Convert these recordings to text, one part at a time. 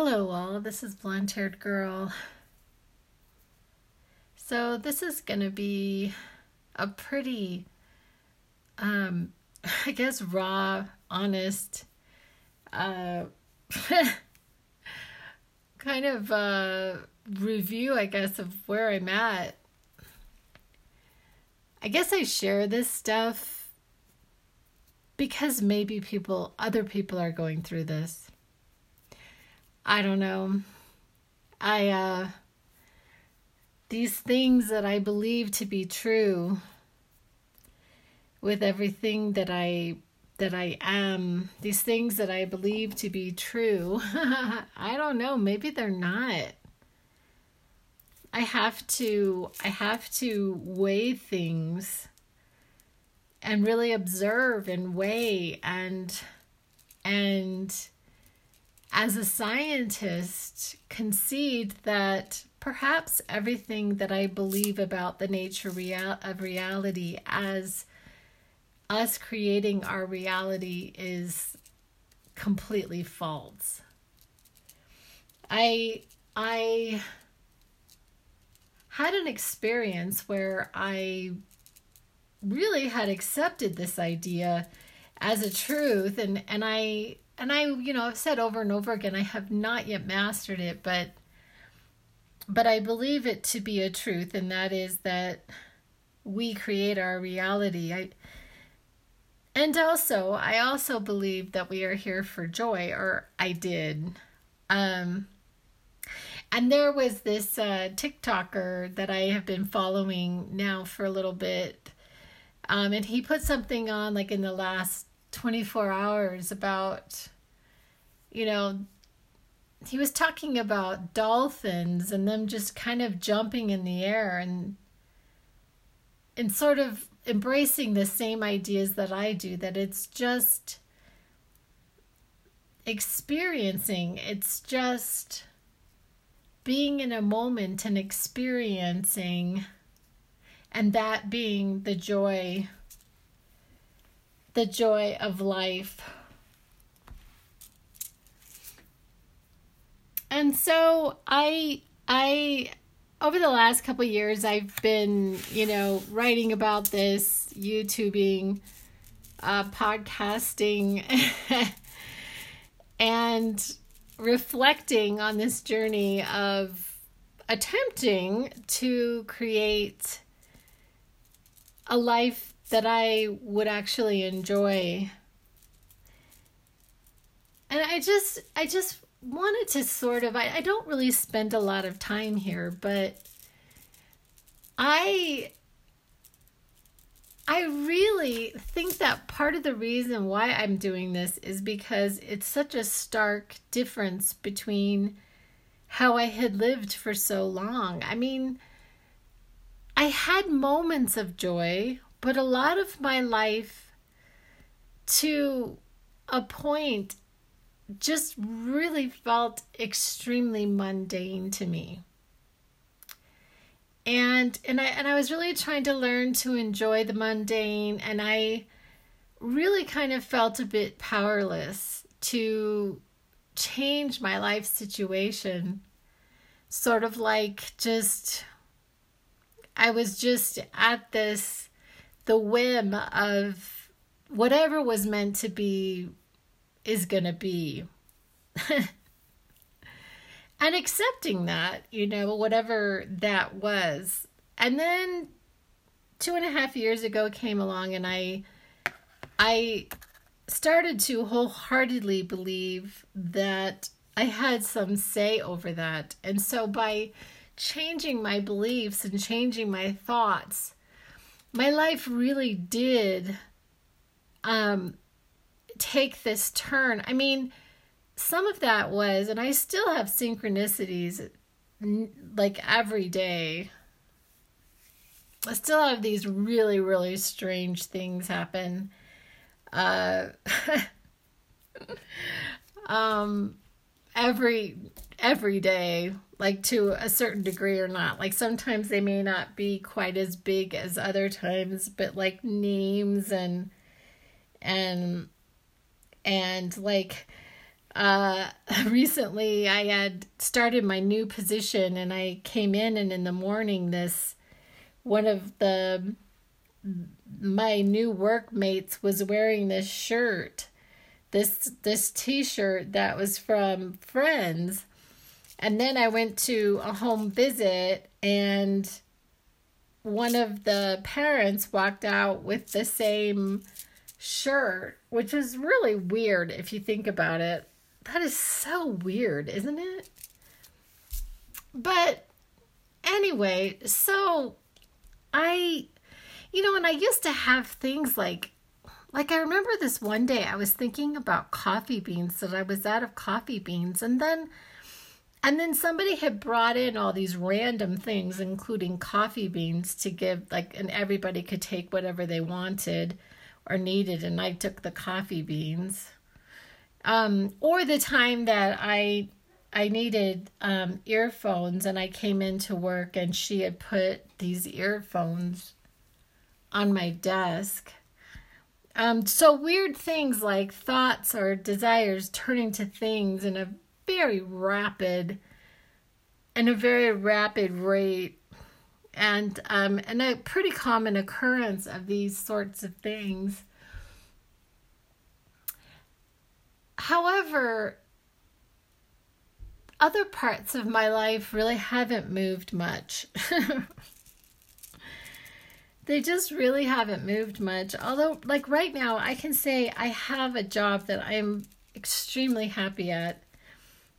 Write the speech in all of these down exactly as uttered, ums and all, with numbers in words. Hello all, this is Blonde Haired Girl. So this is going to be a pretty, um, I guess, raw, honest, uh, kind of uh, review, I guess, of where I'm at. I guess I share this stuff because maybe people, other people are going through this. I don't know. I, uh, these things that I believe to be true with everything that I, that I am, these things that I believe to be true, I don't know, maybe they're not. I have to, I have to weigh things and really observe and weigh and, and, as a scientist, concede that perhaps everything that I believe about the nature real- of reality as us creating our reality is completely false. I I had an experience where I really had accepted this idea as a truth, and, and I... And I, you know, I've said over and over again, I have not yet mastered it, but but I believe it to be a truth, and that is that we create our reality. I and also, I also believe that we are here for joy, or I did. Um, and there was this uh, TikToker that I have been following now for a little bit, um, and he put something on like in the last twenty-four hours about, you know, he was talking about dolphins and them just kind of jumping in the air and and sort of embracing the same ideas that I do, that it's just experiencing, it's just being in a moment and experiencing, and that being the joy The joy of life. And so I, I, over the last couple of years, I've been, you know, writing about this, YouTubing, uh, podcasting, and reflecting on this journey of attempting to create a life that I would actually enjoy. And I just, I just wanted to sort of, I, I don't really spend a lot of time here, but I, I really think that part of the reason why I'm doing this is because it's such a stark difference between how I had lived for so long. I mean, I had moments of joy, but a lot of my life, to a point, just really felt extremely mundane to me. And and I and I was really trying to learn to enjoy the mundane, and I really kind of felt a bit powerless to change my life situation. Sort of like just, I was just at this, the whim of whatever was meant to be is going to be. And accepting that, you know, whatever that was. And then two and a half years ago came along, and I, I started to wholeheartedly believe that I had some say over that. And so by changing my beliefs and changing my thoughts, my life really did um, take this turn. I mean, some of that was, and I still have synchronicities like every day. I still have these really, really strange things happen. Uh, um, every every day. Like to a certain degree or not. Like sometimes they may not be quite as big as other times, but like names and, and, and like, Uh, recently, I had started my new position, and I came in, and in the morning, this one of the my new workmates was wearing this shirt, this this T-shirt that was from Friends. And then I went to a home visit, and one of the parents walked out with the same shirt, which is really weird if you think about it. That is so weird, isn't it? But anyway, so I, you know, and I used to have things like, like I remember this one day I was thinking about coffee beans, that I was out of coffee beans, and then And then somebody had brought in all these random things, including coffee beans, to give, like, and everybody could take whatever they wanted or needed, and I took the coffee beans. Um, or the time that I I needed um, earphones, and I came into work, and she had put these earphones on my desk. Um, so weird things like thoughts or desires turning to things in a very rapid, in a very rapid rate, and um, and a pretty common occurrence of these sorts of things. However, other parts of my life really haven't moved much. They just really haven't moved much. Although, like right now, I can say I have a job that I'm extremely happy at.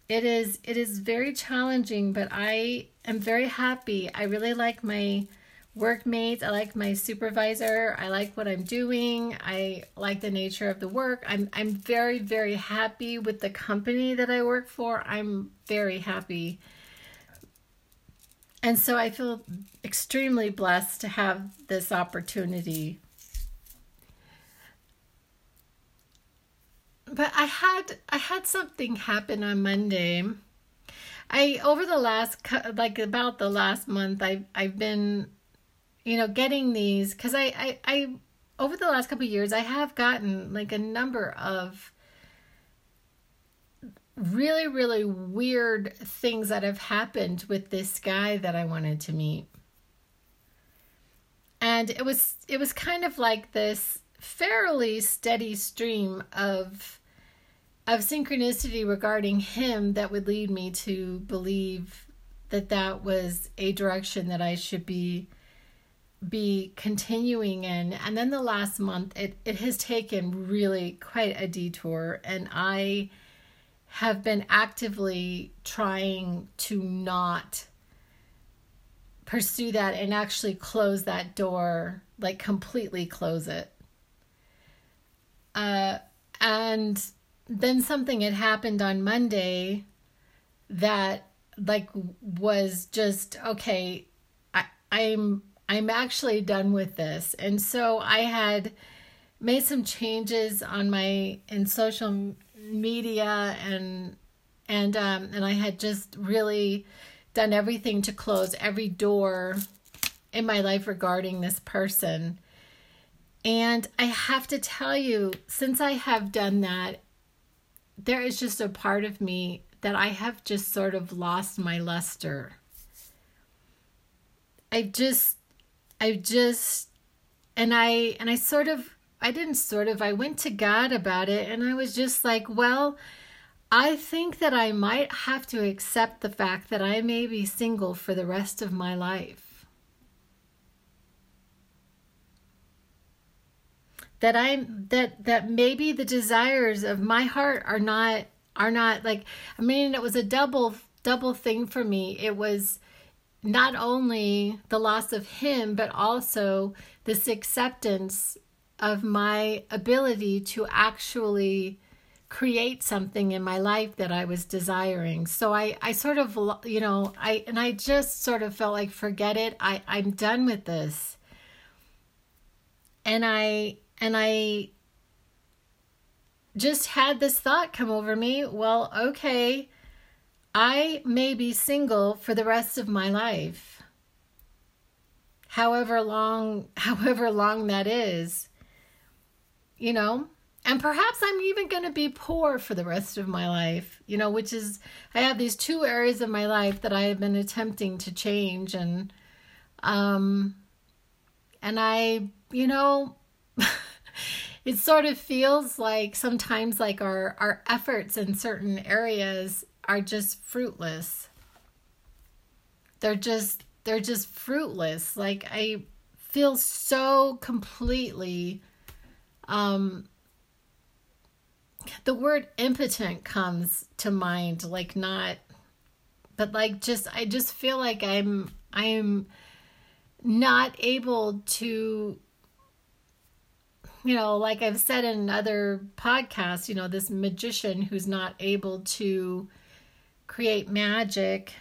It is it is very challenging, but I am very happy. I really like my workmates. I like my supervisor. I like what I'm doing. I like the nature of the work. I'm I'm very, very happy with the company that I work for. I'm very happy. And so I feel extremely blessed to have this opportunity. But I had I had something happen on Monday. I over the last like about the last month I've I've been, you know, getting these because I, I I over the last couple of years I have gotten like a number of really really weird things that have happened with this guy that I wanted to meet, and it was it was kind of like this fairly steady stream of. of synchronicity regarding him that would lead me to believe that that was a direction that I should be be continuing in. And then the last month, it, it has taken really quite a detour, and I have been actively trying to not pursue that and actually close that door, like completely close it. Uh, and Then something had happened on Monday that like was just, okay, I, I'm I'm actually done with this. And so I had made some changes on my in social media and and um and I had just really done everything to close every door in my life regarding this person. And I have to tell you, since I have done that, there is just a part of me that I have just sort of lost my luster. I just, I just, and I, and I sort of, I didn't sort of, I went to God about it, and I was just like, well, I think that I might have to accept the fact that I may be single for the rest of my life. That I'm that that maybe the desires of my heart are not are not like I mean it was a double double thing for me. It was not only the loss of him, but also this acceptance of my ability to actually create something in my life that I was desiring. So I, I sort of you know I and I just sort of felt like forget it. I, I'm done with this. And I And I just had this thought come over me. Well, okay, I may be single for the rest of my life. However long, however long that is, you know, And perhaps I'm even going to be poor for the rest of my life, you know, which is, I have these two areas of my life that I have been attempting to change. And, um, and I, you know, it sort of feels like sometimes like our, our efforts in certain areas are just fruitless. They're just, they're just fruitless. Like I feel so completely, um, the word impotent comes to mind, like not, but like just, I just feel like I'm, I'm not able to, you know, like I've said in other podcasts, you know, this magician who's not able to create magic.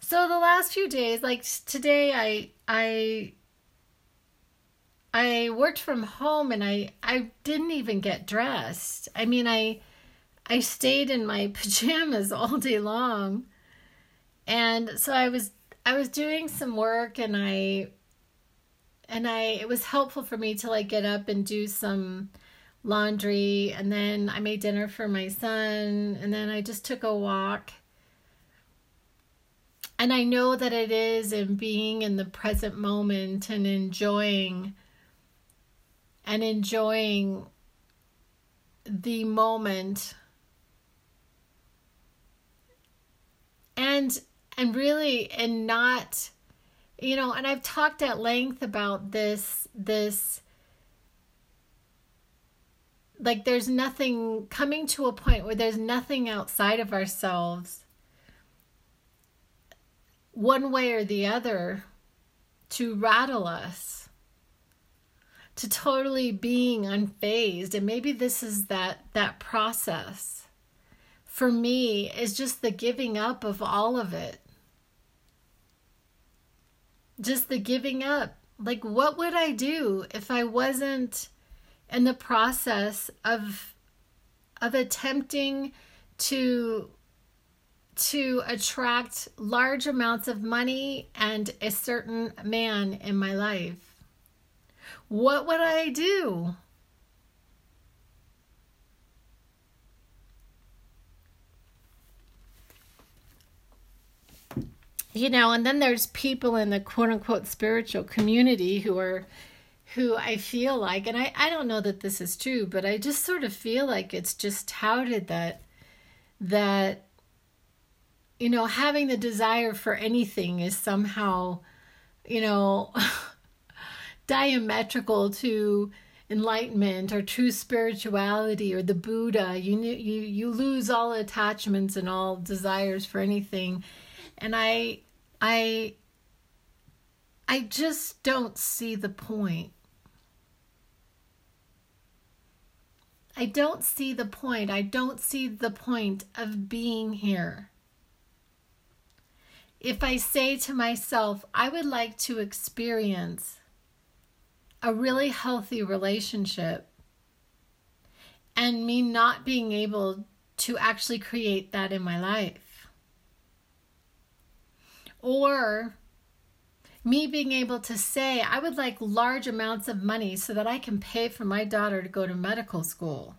So the last few days, like today, I, I, I worked from home and I, I didn't even get dressed. I mean, I I stayed in my pajamas all day long. And so I was I was doing some work and I and I it was helpful for me to like get up and do some laundry, and then I made dinner for my son, and then I just took a walk. And I know that it is in being in the present moment and enjoying And enjoying the moment and and really and not, you know, and I've talked at length about this, this, like there's nothing, coming to a point where there's nothing outside of ourselves one way or the other to rattle us, to totally being unfazed. And maybe this is that that process for me is just the giving up of all of it. Just the giving up. Like, what would I do if I wasn't in the process of of attempting to to attract large amounts of money and a certain man in my life? What would I do? You know, and then there's people in the quote unquote spiritual community who are, who I feel like, and I, I don't know that this is true, but I just sort of feel like it's just touted that, that, you know, having the desire for anything is somehow, you know, diametrical to enlightenment or true spirituality or the Buddha. You you you lose all attachments and all desires for anything, and I I I just don't see the point. I don't see the point. I don't see the point of being here. If I say to myself, I would like to experience a really healthy relationship, and me not being able to actually create that in my life, or me being able to say, I would like large amounts of money so that I can pay for my daughter to go to medical school,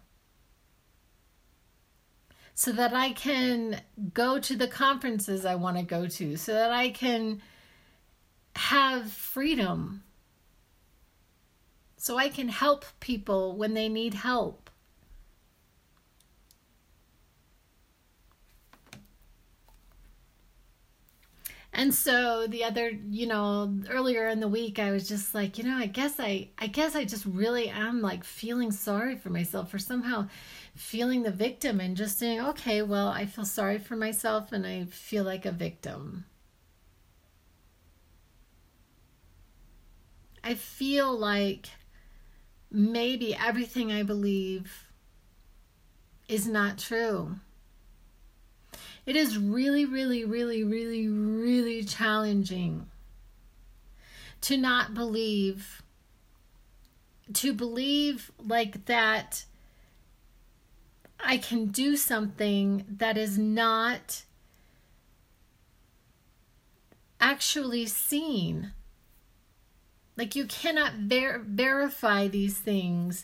so that I can go to the conferences I want to go to, so that I can have freedom, so I can help people when they need help. And so the other, you know, earlier in the week, I was just like, you know, I guess I, I guess I just really am like feeling sorry for myself, or somehow feeling the victim and just saying, okay, well, I feel sorry for myself and I feel like a victim. I feel like maybe everything I believe is not true. It is really, really, really, really, really challenging to not believe, to believe like that I can do something that is not actually seen. Like you cannot ver- verify these things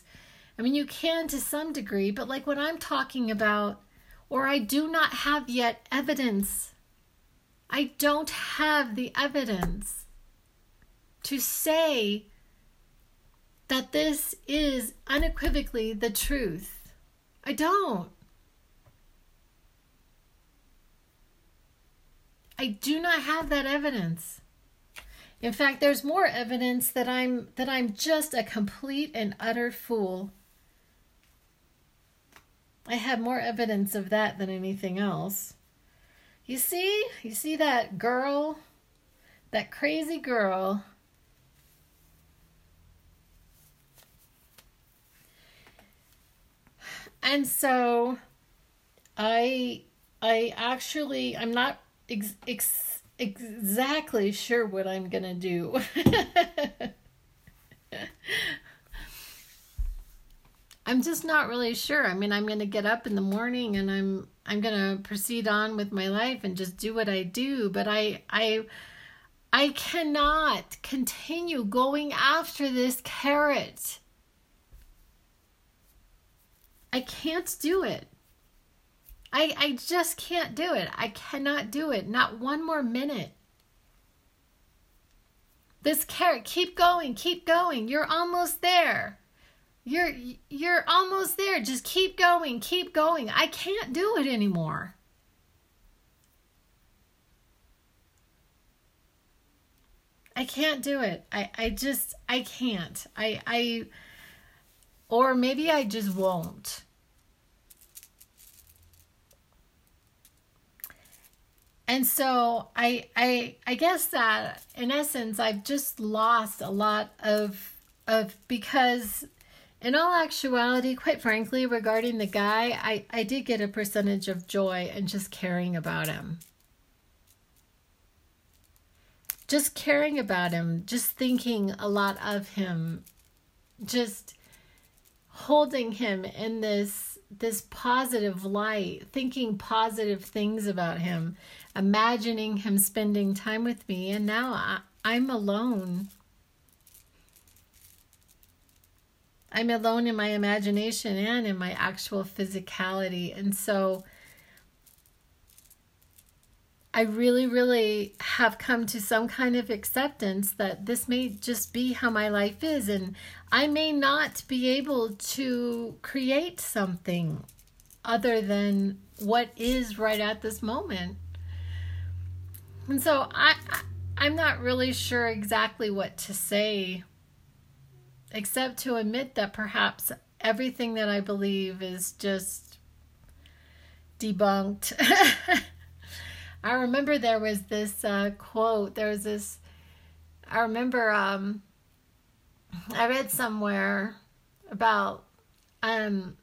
I mean, you can to some degree, but like what I'm talking about, or I do not have yet evidence. I don't have the evidence to say that this is unequivocally the truth. I don't. I do not have that evidence. In fact, there's more evidence that I'm that I'm just a complete and utter fool. I have more evidence of that than anything else. You see? You see that girl? That crazy girl. And so I I actually I'm not ex- ex- exactly sure what I'm going to do. I'm just not really sure. I mean, I'm going to get up in the morning and I'm I'm going to proceed on with my life and just do what I do, but I I I cannot continue going after this carrot. I can't do it. I I just can't do it. I cannot do it. Not one more minute. This carrot, keep going, keep going. You're almost there. You're you're almost there. Just keep going, keep going. I can't do it anymore. I can't do it. I, I just I can't. I I or maybe I just won't. And so I I I guess that in essence I've just lost a lot of of because in all actuality, quite frankly, regarding the guy, I, I did get a percentage of joy in just caring about him. Just caring about him, just thinking a lot of him, just holding him in this, this positive light, thinking positive things about him, imagining him spending time with me, and now I, I'm alone. I'm alone in my imagination and in my actual physicality. And so I really, really have come to some kind of acceptance that this may just be how my life is. And I may not be able to create something other than what is right at this moment. And so I, I I'm not really sure exactly what to say, except to admit that perhaps everything that I believe is just debunked. I remember there was this uh, quote, there was this, I remember um, I read somewhere about, um,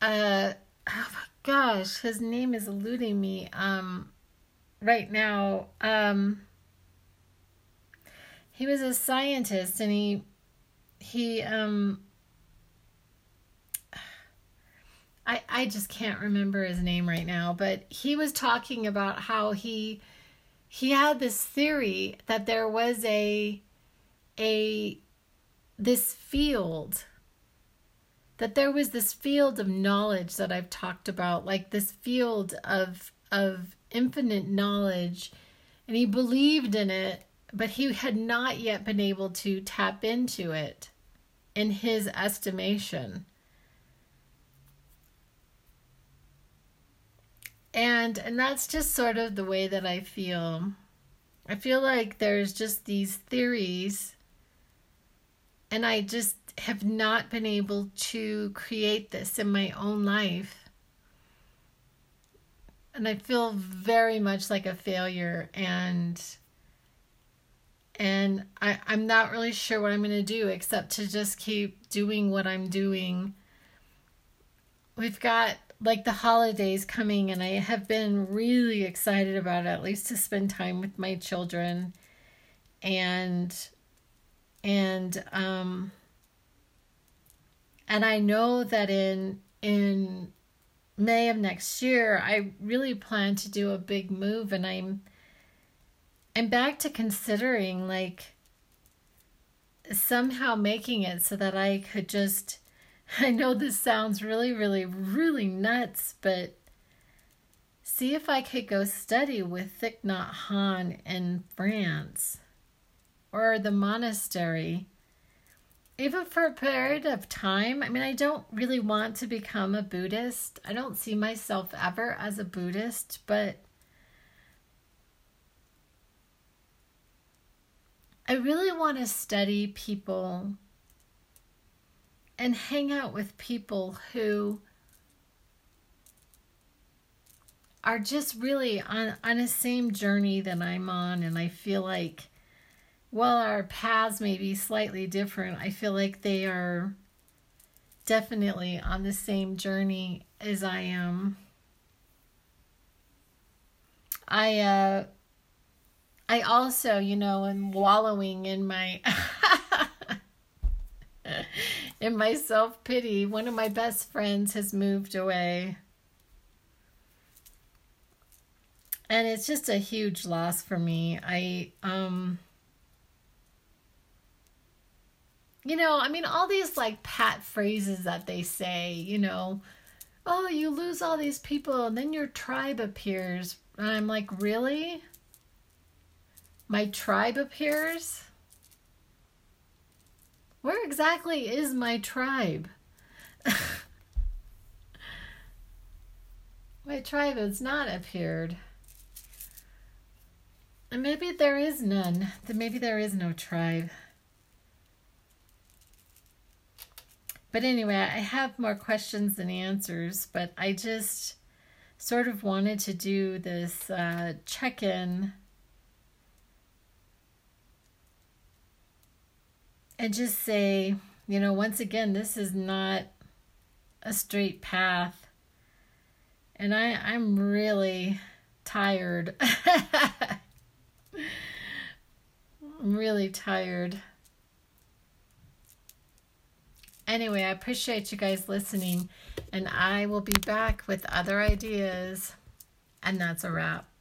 uh, oh my gosh, his name is eluding me um, right now, um, he was a scientist and he, he, um, I, I just can't remember his name right now, but he was talking about how he, he had this theory that there was a, a, this field, that there was this field of knowledge that I've talked about, like this field of, of infinite knowledge, and he believed in it. But he had not yet been able to tap into it, in his estimation. And and that's just sort of the way that I feel. I feel like there's just these theories, and I just have not been able to create this in my own life. And I feel very much like a failure, and... And I, I'm not really sure what I'm going to do except to just keep doing what I'm doing. We've got like the holidays coming and I have been really excited about it, at least to spend time with my children. And, and, um, and I know that in, in May of next year, I really plan to do a big move and I'm, I'm back to considering, like, somehow making it so that I could just, I know this sounds really, really, really nuts, but see if I could go study with Thich Nhat Hanh in France or the monastery, even for a period of time. I mean, I don't really want to become a Buddhist. I don't see myself ever as a Buddhist, but I really want to study people and hang out with people who are just really on, on the same journey that I'm on. And I feel like, while our paths may be slightly different, I feel like they are definitely on the same journey as I am. I, uh, I also, you know, am wallowing in my, in my self-pity. One of my best friends has moved away. And it's just a huge loss for me. I, um, you know, I mean, all these like pat phrases that they say, you know, oh, you lose all these people and then your tribe appears. And I'm like, really? My tribe appears? Where exactly is my tribe? My tribe has not appeared. And maybe there is none. Maybe there is no tribe. But anyway, I have more questions than answers, but I just sort of wanted to do this uh, check-in and just say, you know, once again, this is not a straight path. And I, I'm really tired. I'm really tired. Anyway, I appreciate you guys listening, and I will be back with other ideas, and that's a wrap.